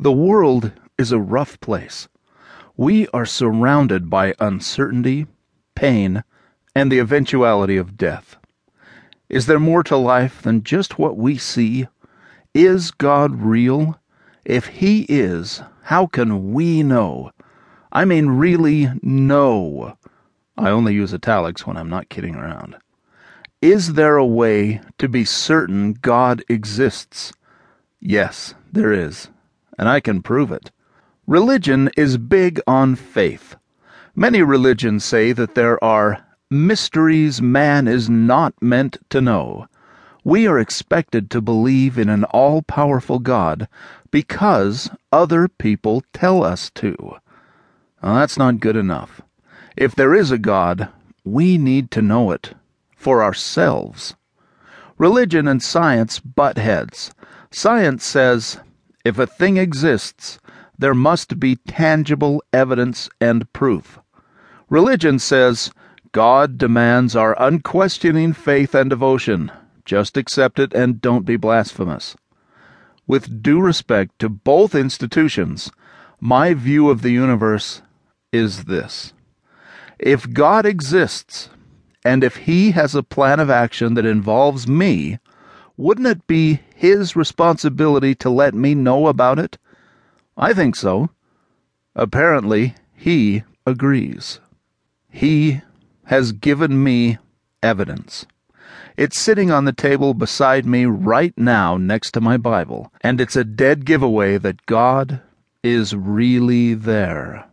The world is a rough place. We are surrounded by uncertainty, pain, and the eventuality of death. Is there more to life than just what we see? Is God real? If He is, how can we know? I mean, really know. I only use italics when I'm not kidding around. Is there a way to be certain God exists? Yes, there is, and I can prove it. Religion is big on faith. Many religions say that there are mysteries man is not meant to know. We are expected to believe in an all-powerful God because other people tell us to. Well, that's not good enough. If there is a God, we need to know it for ourselves. Religion and science butt heads. Science says, if a thing exists, there must be tangible evidence and proof. Religion says, God demands our unquestioning faith and devotion. Just accept it and don't be blasphemous. With due respect to both institutions, my view of the universe is this. If God exists, and if He has a plan of action that involves me, wouldn't it be His responsibility to let me know about it? I think so. Apparently, He agrees. He has given me evidence. It's sitting on the table beside me right now next to my Bible, and it's a dead giveaway that God is really there.